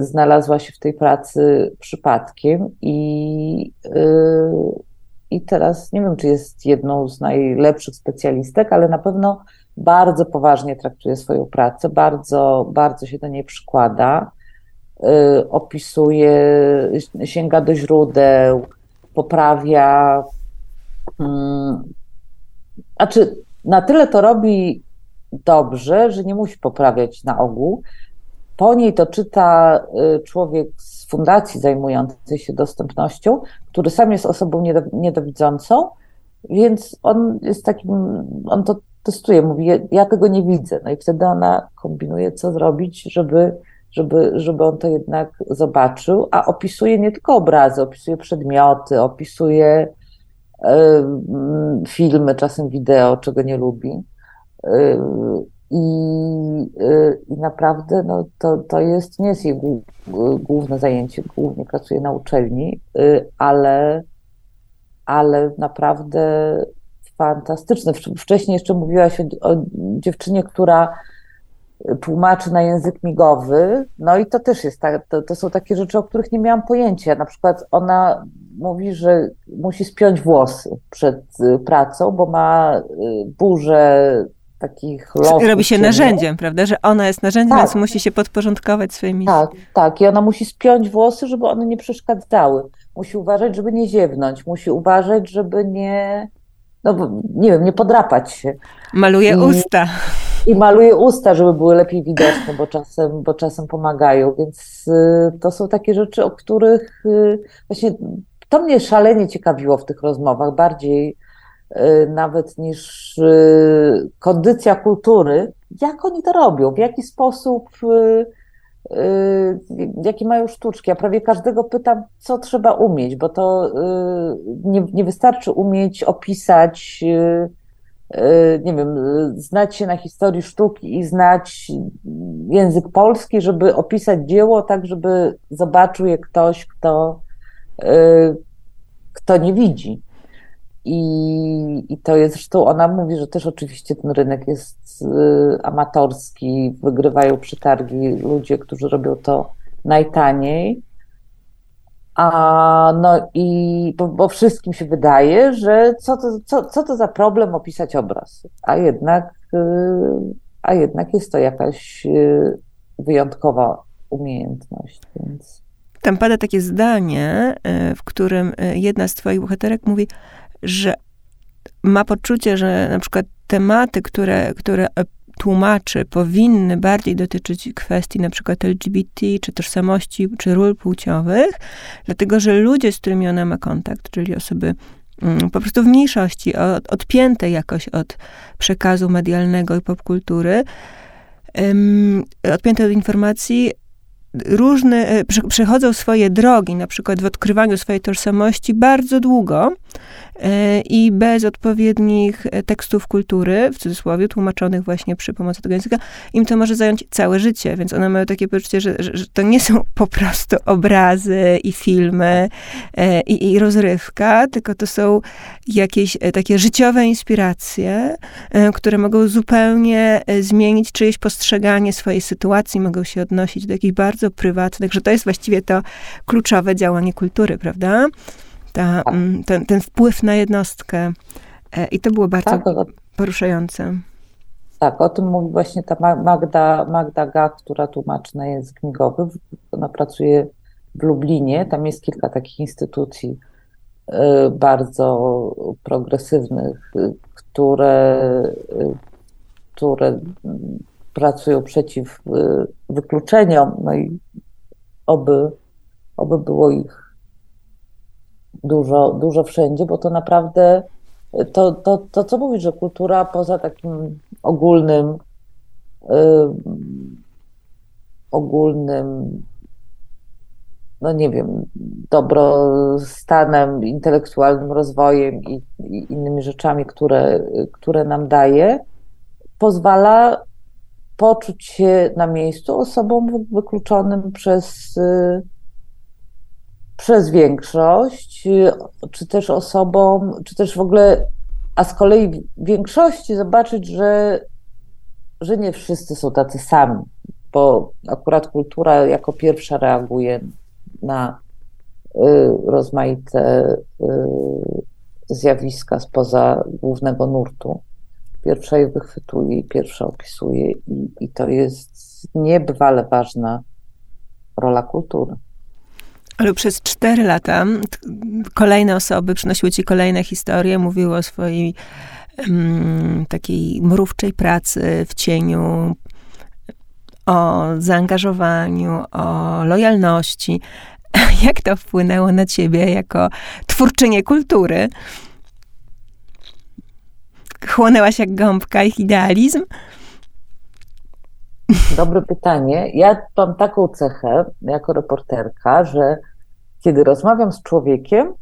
znalazła się w tej pracy przypadkiem i, i teraz nie wiem, czy jest jedną z najlepszych specjalistek, ale na pewno bardzo poważnie traktuje swoją pracę, bardzo, bardzo się do niej przykłada, opisuje, sięga do źródeł, poprawia. Znaczy, na tyle to robi dobrze, że nie musi poprawiać na ogół. Po niej to czyta człowiek z fundacji zajmujący się dostępnością, który sam jest osobą niedowidzącą, więc on jest takim, on to testuje, mówi, ja tego nie widzę. No i wtedy ona kombinuje, co zrobić, żeby, żeby, żeby on to jednak zobaczył, a opisuje nie tylko obrazy, opisuje przedmioty, opisuje y, filmy, czasem wideo, czego nie lubi. I, i naprawdę no, to, to jest, nie jest jej główne zajęcie, głównie pracuje na uczelni, ale, ale naprawdę fantastyczne. Wcześniej jeszcze mówiłaś o, o dziewczynie, która tłumaczy na język migowy, no i to też jest tak, to, to są takie rzeczy, o których nie miałam pojęcia. Na przykład ona mówi, że musi spiąć włosy przed pracą, bo ma burzę takich losów. Robi się narzędziem, prawda? Że ona jest narzędziem, tak, więc musi się podporządkować swoimi. Tak, tak. I ona musi spiąć włosy, żeby one nie przeszkadzały. Musi uważać, żeby nie ziewnąć. Musi uważać, żeby nie, no nie wiem, nie podrapać się. Maluje I, usta. I maluje usta, żeby były lepiej widoczne, bo czasem, bo czasem pomagają. Więc to są takie rzeczy, o których właśnie to mnie szalenie ciekawiło w tych rozmowach, bardziej nawet niż kondycja kultury, jak oni to robią, w jaki sposób, jakie mają sztuczki. Ja prawie każdego pytam, co trzeba umieć, bo to nie, nie wystarczy umieć opisać, nie wiem, znać się na historii sztuki i znać język polski, żeby opisać dzieło tak, żeby zobaczył je ktoś, kto, kto nie widzi. I, I to jest, zresztą ona mówi, że też oczywiście ten rynek jest y, amatorski, wygrywają przetargi ludzie, którzy robią to najtaniej. A no i, bo, bo wszystkim się wydaje, że co to, co, co to za problem opisać obraz, a jednak, y, a jednak jest to jakaś y, wyjątkowa umiejętność, więc... Tam pada takie zdanie, w którym jedna z twoich bohaterek mówi, że ma poczucie, że na przykład tematy, które, które tłumaczy, powinny bardziej dotyczyć kwestii na przykład L G B T, czy tożsamości, czy ról płciowych, dlatego że ludzie, z którymi ona ma kontakt, czyli osoby po prostu w mniejszości, odpięte jakoś od przekazu medialnego i popkultury, odpięte od informacji, różne, przechodzą swoje drogi, na przykład w odkrywaniu swojej tożsamości bardzo długo i bez odpowiednich tekstów kultury, w cudzysłowie, tłumaczonych właśnie przy pomocy tego języka, im to może zająć całe życie, więc one mają takie poczucie, że, że to nie są po prostu obrazy i filmy i, i rozrywka, tylko to są jakieś takie życiowe inspiracje, które mogą zupełnie zmienić czyjeś postrzeganie swojej sytuacji, mogą się odnosić do jakichś bardzo bardzo prywatnych, że to jest właściwie to kluczowe działanie kultury, prawda? Ta, ten, ten wpływ na jednostkę. I to było bardzo tak, poruszające. Tak, o tym mówi właśnie ta Magda, Magda Gach, która tłumaczy na język migowy. Ona pracuje w Lublinie, tam jest kilka takich instytucji bardzo progresywnych, które, które pracują przeciw wykluczeniom, no i oby, oby było ich dużo, dużo wszędzie, bo to naprawdę to, to, to, co mówisz, że kultura poza takim ogólnym yy, ogólnym no nie wiem, dobrostanem, intelektualnym rozwojem i, i innymi rzeczami, które, które nam daje, pozwala poczuć się na miejscu osobom wykluczonym przez, przez większość, czy też osobom, czy też w ogóle, a z kolei większości zobaczyć, że, że nie wszyscy są tacy sami, bo akurat kultura jako pierwsza reaguje na y, rozmaite y, zjawiska spoza głównego nurtu. Pierwsza je wychwytuje i pierwsza opisuje i, i to jest niebywale ważna rola kultury. Ale przez cztery lata kolejne osoby przynosiły ci kolejne historie, mówiły o swojej mm, takiej mrówczej pracy w cieniu, o zaangażowaniu, o lojalności. Jak to wpłynęło na ciebie jako twórczynię kultury? Chłonęłaś jak gąbka ich idealizm? Dobre pytanie. Ja mam taką cechę jako reporterka, że kiedy rozmawiam z człowiekiem,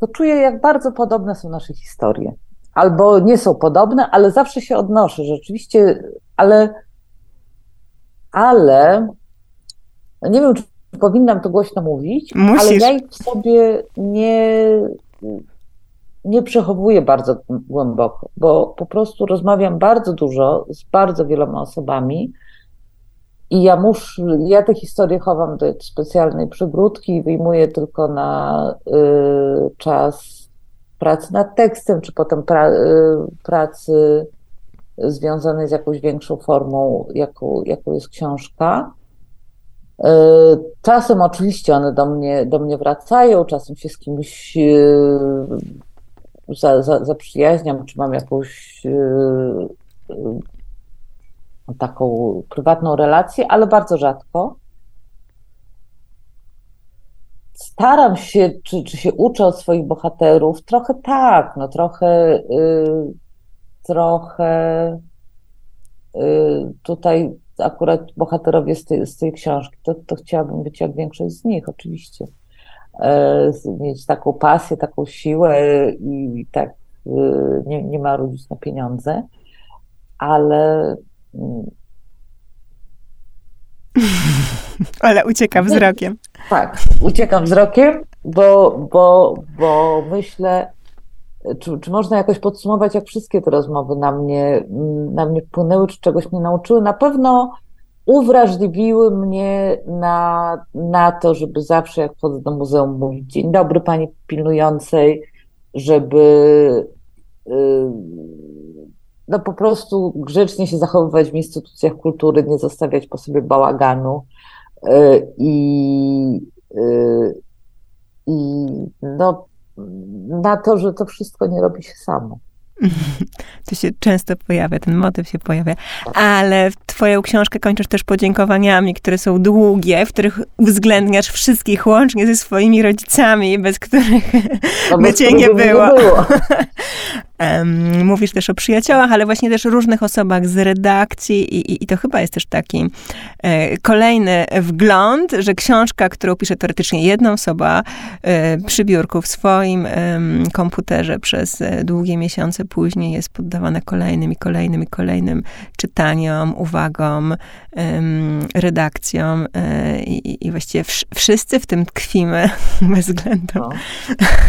to czuję, jak bardzo podobne są nasze historie. Albo nie są podobne, ale zawsze się odnoszę. Rzeczywiście, ale... Ale nie wiem, czy powinnam to głośno mówić. Musisz. Ale ja ich w sobie nie, nie przechowuję bardzo głęboko, bo po prostu rozmawiam bardzo dużo z bardzo wieloma osobami i ja muszę, ja te historie chowam do specjalnej przygródki i wyjmuję tylko na y, czas pracy nad tekstem, czy potem pra, y, pracy związane z jakąś większą formą, jaką, jaką jest książka. Czasem oczywiście one do mnie, do mnie wracają, czasem się z kimś za, za, zaprzyjaźniam, czy mam jakąś taką prywatną relację, ale bardzo rzadko. Staram się, czy, czy się uczę od swoich bohaterów, trochę tak, no trochę... Trochę tutaj akurat bohaterowie z tej, z tej książki, to, to chciałabym być jak większość z nich oczywiście. Mieć taką pasję, taką siłę i tak nie, nie marudzić na pieniądze, ale... Ale uciekam wzrokiem. Tak, uciekam wzrokiem, bo, bo, bo myślę... Czy, czy można jakoś podsumować, jak wszystkie te rozmowy na mnie, na mnie wpłynęły, czy czegoś mnie nauczyły? Na pewno uwrażliwiły mnie na, na to, żeby zawsze jak wchodzę do muzeum mówić dzień dobry pani pilnującej, żeby no po prostu grzecznie się zachowywać w instytucjach kultury, nie zostawiać po sobie bałaganu i, i no na to, że to wszystko nie robi się samo. To się często pojawia, ten motyw się pojawia. Ale twoją książkę kończysz też podziękowaniami, które są długie, w których uwzględniasz wszystkich, łącznie ze swoimi rodzicami, bez których no, by bez cię nie było. Nie było. Mówisz też o przyjaciołach, ale właśnie też różnych osobach z redakcji i, i, i to chyba jest też taki e, kolejny wgląd, że książka, którą pisze teoretycznie jedna osoba e, przy biurku w swoim e, komputerze przez długie miesiące później jest poddawana kolejnym i kolejnym i kolejnym czytaniom, uwagom, e, redakcjom e, i, i właściwie wsz- wszyscy w tym tkwimy bez względu no.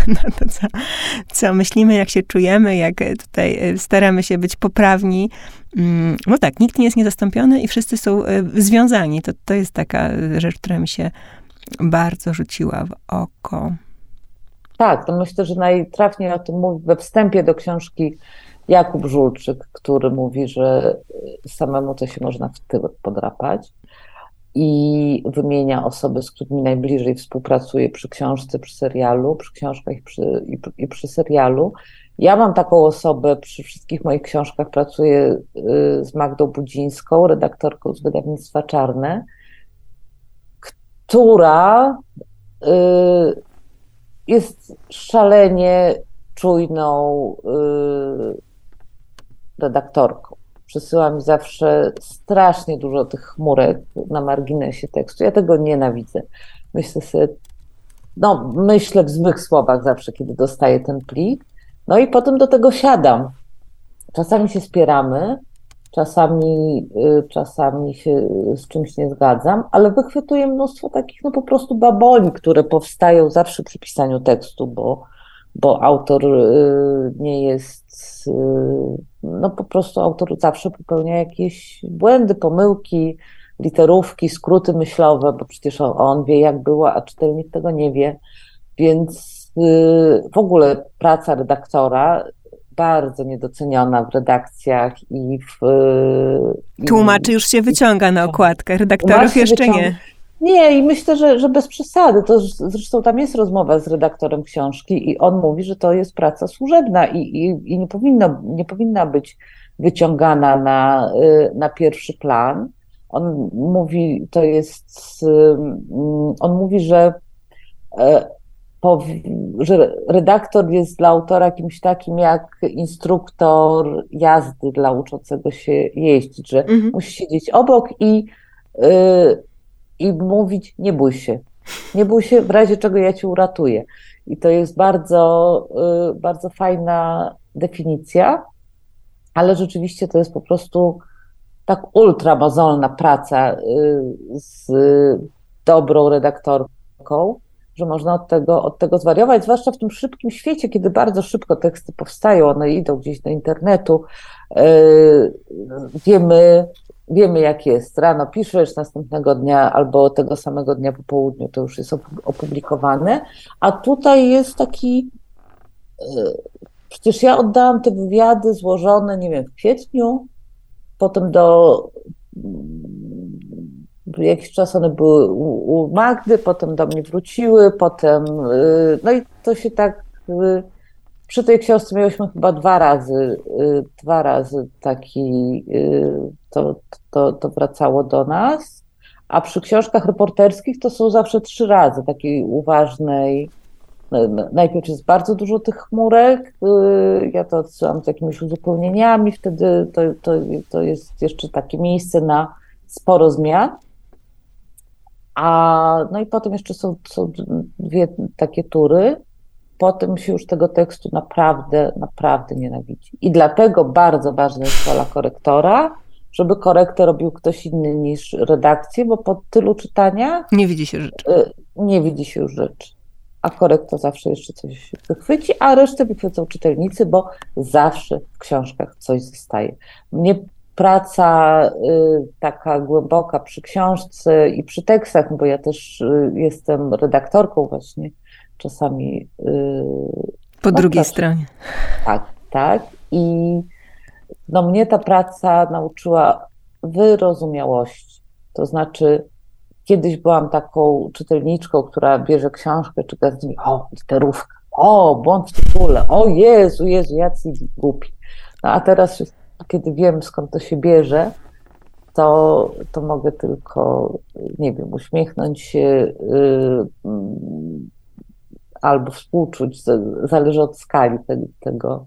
na to, co, co myślimy, jak się czujemy, jak tutaj staramy się być poprawni. No tak, nikt nie jest niezastąpiony i wszyscy są związani. To, to jest taka rzecz, która mi się bardzo rzuciła w oko. Tak, to myślę, że najtrafniej o tym mówi we wstępie do książki Jakub Żulczyk, który mówi, że samemu to się można w tyłek podrapać, i wymienia osoby, z którymi najbliżej współpracuje przy książce, przy serialu, przy książkach i przy, i, i przy serialu. Ja mam taką osobę, przy wszystkich moich książkach pracuję z Magdą Budzińską, redaktorką z wydawnictwa Czarne, która jest szalenie czujną redaktorką. Przesyła mi zawsze strasznie dużo tych chmurek na marginesie tekstu. Ja tego nienawidzę. Myślę sobie, no myślę w złych słowach zawsze, kiedy dostaję ten plik. No i potem do tego siadam. Czasami się spieramy, czasami, czasami się z czymś nie zgadzam, ale wychwytuję mnóstwo takich no po prostu baboli, które powstają zawsze przy pisaniu tekstu, bo, bo autor nie jest... No po prostu autor zawsze popełnia jakieś błędy, pomyłki, literówki, skróty myślowe, bo przecież on wie jak było, a czytelnik tego nie wie, więc w ogóle praca redaktora bardzo niedoceniona w redakcjach i w... I tłumaczy już się wyciąga na okładkę, redaktorów jeszcze nie. Nie, i myślę, że, że bez przesady. To zresztą tam jest rozmowa z redaktorem książki i on mówi, że to jest praca służebna i, i, i nie, powinno, nie powinna być wyciągana na, na pierwszy plan. On mówi, to jest, on mówi, że, że redaktor jest dla autora kimś takim jak instruktor jazdy dla uczącego się jeździć, że mhm. musi siedzieć obok i i mówić, nie bój się, nie bój się, w razie czego ja cię uratuję. I to jest bardzo, bardzo fajna definicja, ale rzeczywiście to jest po prostu tak ultramozolna praca z dobrą redaktorką, że można od tego, od tego zwariować, zwłaszcza w tym szybkim świecie, kiedy bardzo szybko teksty powstają, one idą gdzieś do internetu, wiemy, Wiemy jak jest, rano piszesz, następnego dnia albo tego samego dnia po południu to już jest opublikowane, a tutaj jest taki, przecież ja oddałam te wywiady złożone, nie wiem, w kwietniu, potem do, jakiś czas one były u Magdy, potem do mnie wróciły, potem, no i to się tak... Przy tej książce mieliśmy chyba dwa razy, dwa razy taki, to, to, to wracało do nas, a przy książkach reporterskich to są zawsze trzy razy takiej uważnej, najpierw jest bardzo dużo tych chmurek, ja to odsyłam z jakimiś uzupełnieniami, wtedy to, to, to jest jeszcze takie miejsce na sporo zmian, a no i potem jeszcze są, są dwie takie tury. Potem się już tego tekstu naprawdę, naprawdę nienawidzi. I dlatego bardzo ważna jest rola korektora, żeby korektę robił ktoś inny niż redakcję, bo po tylu czytaniach... Nie widzi się rzeczy. Nie widzi się już rzeczy. A korektor zawsze jeszcze coś wychwyci, a resztę wychwycą czytelnicy, bo zawsze w książkach coś zostaje. Mnie praca taka głęboka przy książce i przy tekstach, bo ja też jestem redaktorką właśnie, czasami... Po no, drugiej tak, stronie. Tak, tak. I no, mnie ta praca nauczyła wyrozumiałości. To znaczy, kiedyś byłam taką czytelniczką, która bierze książkę, czy gazet, o, literówka, o, błąd w tytule, o Jezu, Jezu, jacy głupi. No a teraz, kiedy wiem, skąd to się bierze, to, to mogę tylko, nie wiem, uśmiechnąć się, yy, albo współczuć, zależy od skali tego, tego,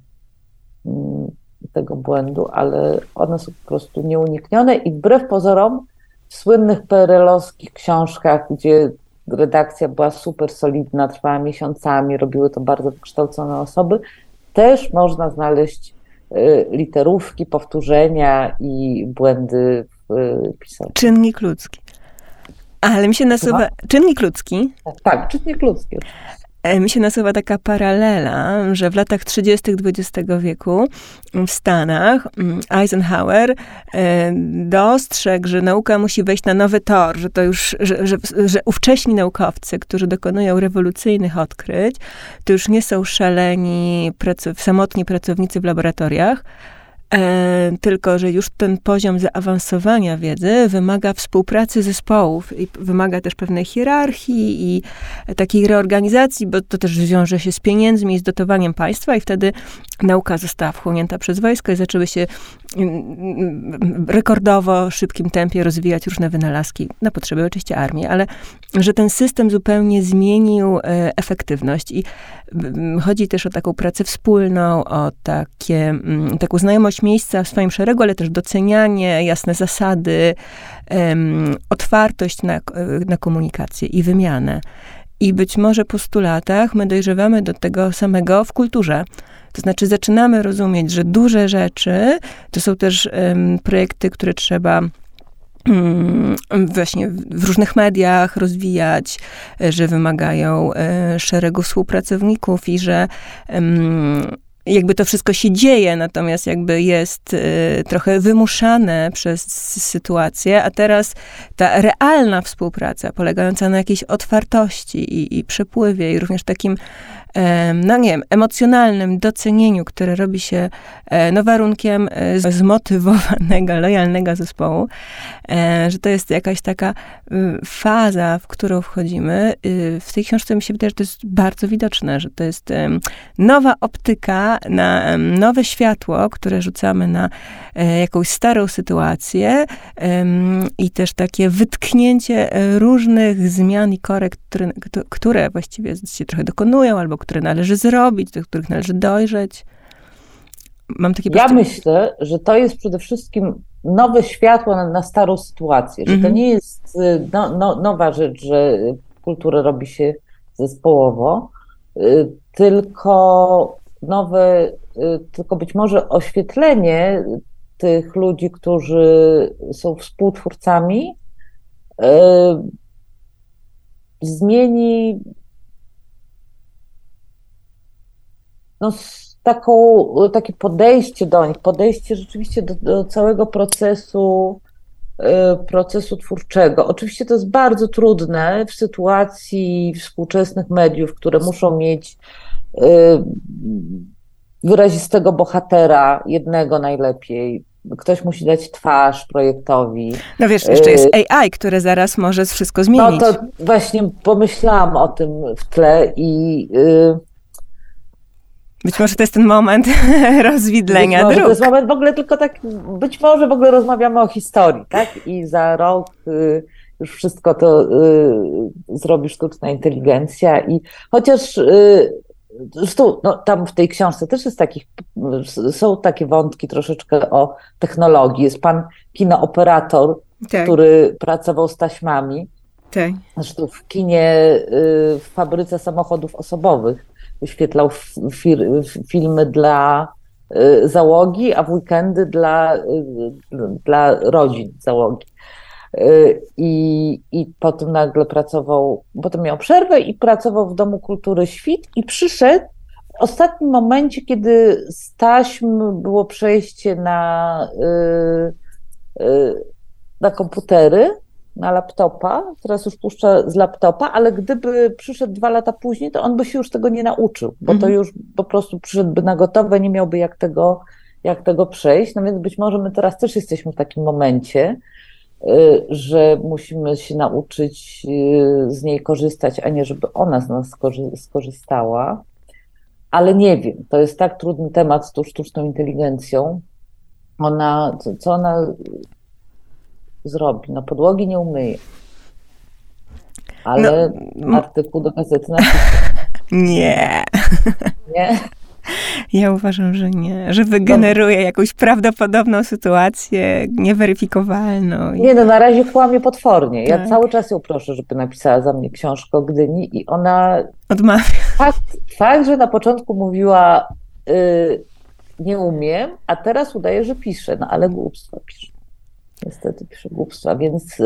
tego błędu, ale one są po prostu nieuniknione i wbrew pozorom w słynnych P R L-owskich książkach, gdzie redakcja była super solidna, trwała miesiącami, robiły to bardzo wykształcone osoby, też można znaleźć literówki, powtórzenia i błędy w pisaniu. Czynnik ludzki. Ale mi się nasuwa... Czynnik ludzki. Tak, tak, czynnik ludzki. mi się nasuwa taka paralela, że w latach trzydziestych dwudziestego wieku w Stanach Eisenhower dostrzegł, że nauka musi wejść na nowy tor, że to już, że, że, że ówcześni naukowcy, którzy dokonują rewolucyjnych odkryć, to już nie są szaleni, pracu- samotni pracownicy w laboratoriach, E, tylko że już ten poziom zaawansowania wiedzy wymaga współpracy zespołów i wymaga też pewnej hierarchii i takiej reorganizacji, bo to też wiąże się z pieniędzmi i z dotowaniem państwa i wtedy nauka została wchłonięta przez wojsko i zaczęły się w rekordowo szybkim tempie rozwijać różne wynalazki, na potrzeby oczywiście armii, ale że ten system zupełnie zmienił e, efektywność i m, chodzi też o taką pracę wspólną, o takie, m, taką znajomość miejsca w swoim szeregu, ale też docenianie, jasne zasady, um, otwartość na, na komunikację i wymianę. I być może po stu latach my dojrzewamy do tego samego w kulturze. To znaczy zaczynamy rozumieć, że duże rzeczy to są też um, projekty, które trzeba właśnie w różnych mediach rozwijać, że wymagają um, szeregu współpracowników i że um, jakby to wszystko się dzieje, natomiast jakby jest y, trochę wymuszane przez sytuację, a teraz ta realna współpraca polegająca na jakiejś otwartości i, i przepływie i również takim no nie wiem, emocjonalnym docenieniu, które robi się no, warunkiem zmotywowanego, lojalnego zespołu, że to jest jakaś taka faza, w którą wchodzimy. W tej książce mi się wydaje, że to jest bardzo widoczne, że to jest nowa optyka na nowe światło, które rzucamy na jakąś starą sytuację i też takie wytknięcie różnych zmian i korekt, które, które właściwie się trochę dokonują, albo które należy zrobić, do których należy dojrzeć. Mam takie Ja myślę, że to jest przede wszystkim nowe światło na, na starą sytuację, mm-hmm. że to nie jest no, no, nowa rzecz, że kulturę robi się zespołowo, tylko nowe, tylko być może oświetlenie tych ludzi, którzy są współtwórcami, yy, zmieni no, taką, takie podejście do nich, podejście rzeczywiście do, do całego procesu, procesu twórczego. Oczywiście to jest bardzo trudne w sytuacji współczesnych mediów, które muszą mieć wyrazistego bohatera, jednego najlepiej. Ktoś musi dać twarz projektowi. No wiesz, jeszcze jest A I, które zaraz może wszystko zmienić. No to właśnie pomyślałam o tym w tle i... Być może to jest ten moment rozwidlenia dróg. To jest moment w ogóle tylko tak, być może w ogóle rozmawiamy o historii, tak? I za rok y, już wszystko to y, zrobi sztuczna inteligencja i chociaż y, zresztą no, tam w tej książce też jest takich, są takie wątki troszeczkę o technologii. Jest pan kinooperator, tak, który pracował z taśmami. Tak. Zresztą w kinie, y, w fabryce samochodów osobowych wyświetlał fir- filmy dla y, załogi, a w weekendy dla, y, dla rodzin załogi. Y, i, I potem nagle pracował, potem miał przerwę i pracował w Domu Kultury Świt i przyszedł w ostatnim momencie, kiedy z taśm było przejście na, y, y, na komputery, na laptopa, teraz już puszcza z laptopa, ale gdyby przyszedł dwa lata później, to on by się już tego nie nauczył, bo to już po prostu przyszedłby na gotowe, nie miałby jak tego, jak tego przejść. No więc być może my teraz też jesteśmy w takim momencie, że musimy się nauczyć z niej korzystać, a nie żeby ona z nas skorzystała. Ale nie wiem, to jest tak trudny temat z tą sztuczną inteligencją. Ona, co, co ona... zrobi. No podłogi nie umyje. Ale no, artykuł do gazety na nie. Nie? Ja uważam, że nie. Że wygeneruje no. jakąś prawdopodobną sytuację, nieweryfikowalną. Nie no, na razie kłamie potwornie. Ja tak. cały czas ją proszę, żeby napisała za mnie książkę o Gdyni i ona... Odmawia. Fakt, fakt że na początku mówiła y, nie umiem, a teraz udaje, że pisze. No ale głupstwa pisze. Niestety pisze głupstwa, więc...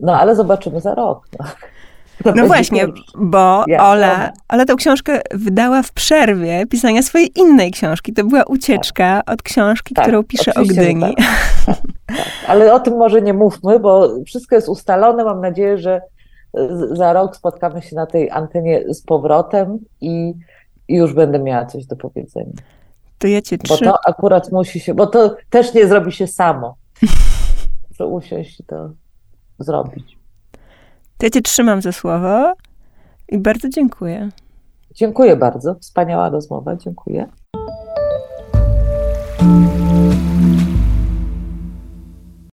No ale zobaczymy za rok. No. No właśnie, bo Ola, Ola tę książkę wydała w przerwie pisania swojej innej książki. To była ucieczka tak. od książki, tak, którą pisze o Gdyni. Tak. Tak. Ale o tym może nie mówmy, bo wszystko jest ustalone. Mam nadzieję, że za rok spotkamy się na tej antenie z powrotem i, i już będę miała coś do powiedzenia. To ja cię bo trzy... to akurat musi się, bo to też nie zrobi się samo. Muszę usiąść i to zrobić. To ja cię trzymam za słowo i bardzo dziękuję. Dziękuję bardzo. Wspaniała rozmowa. Dziękuję.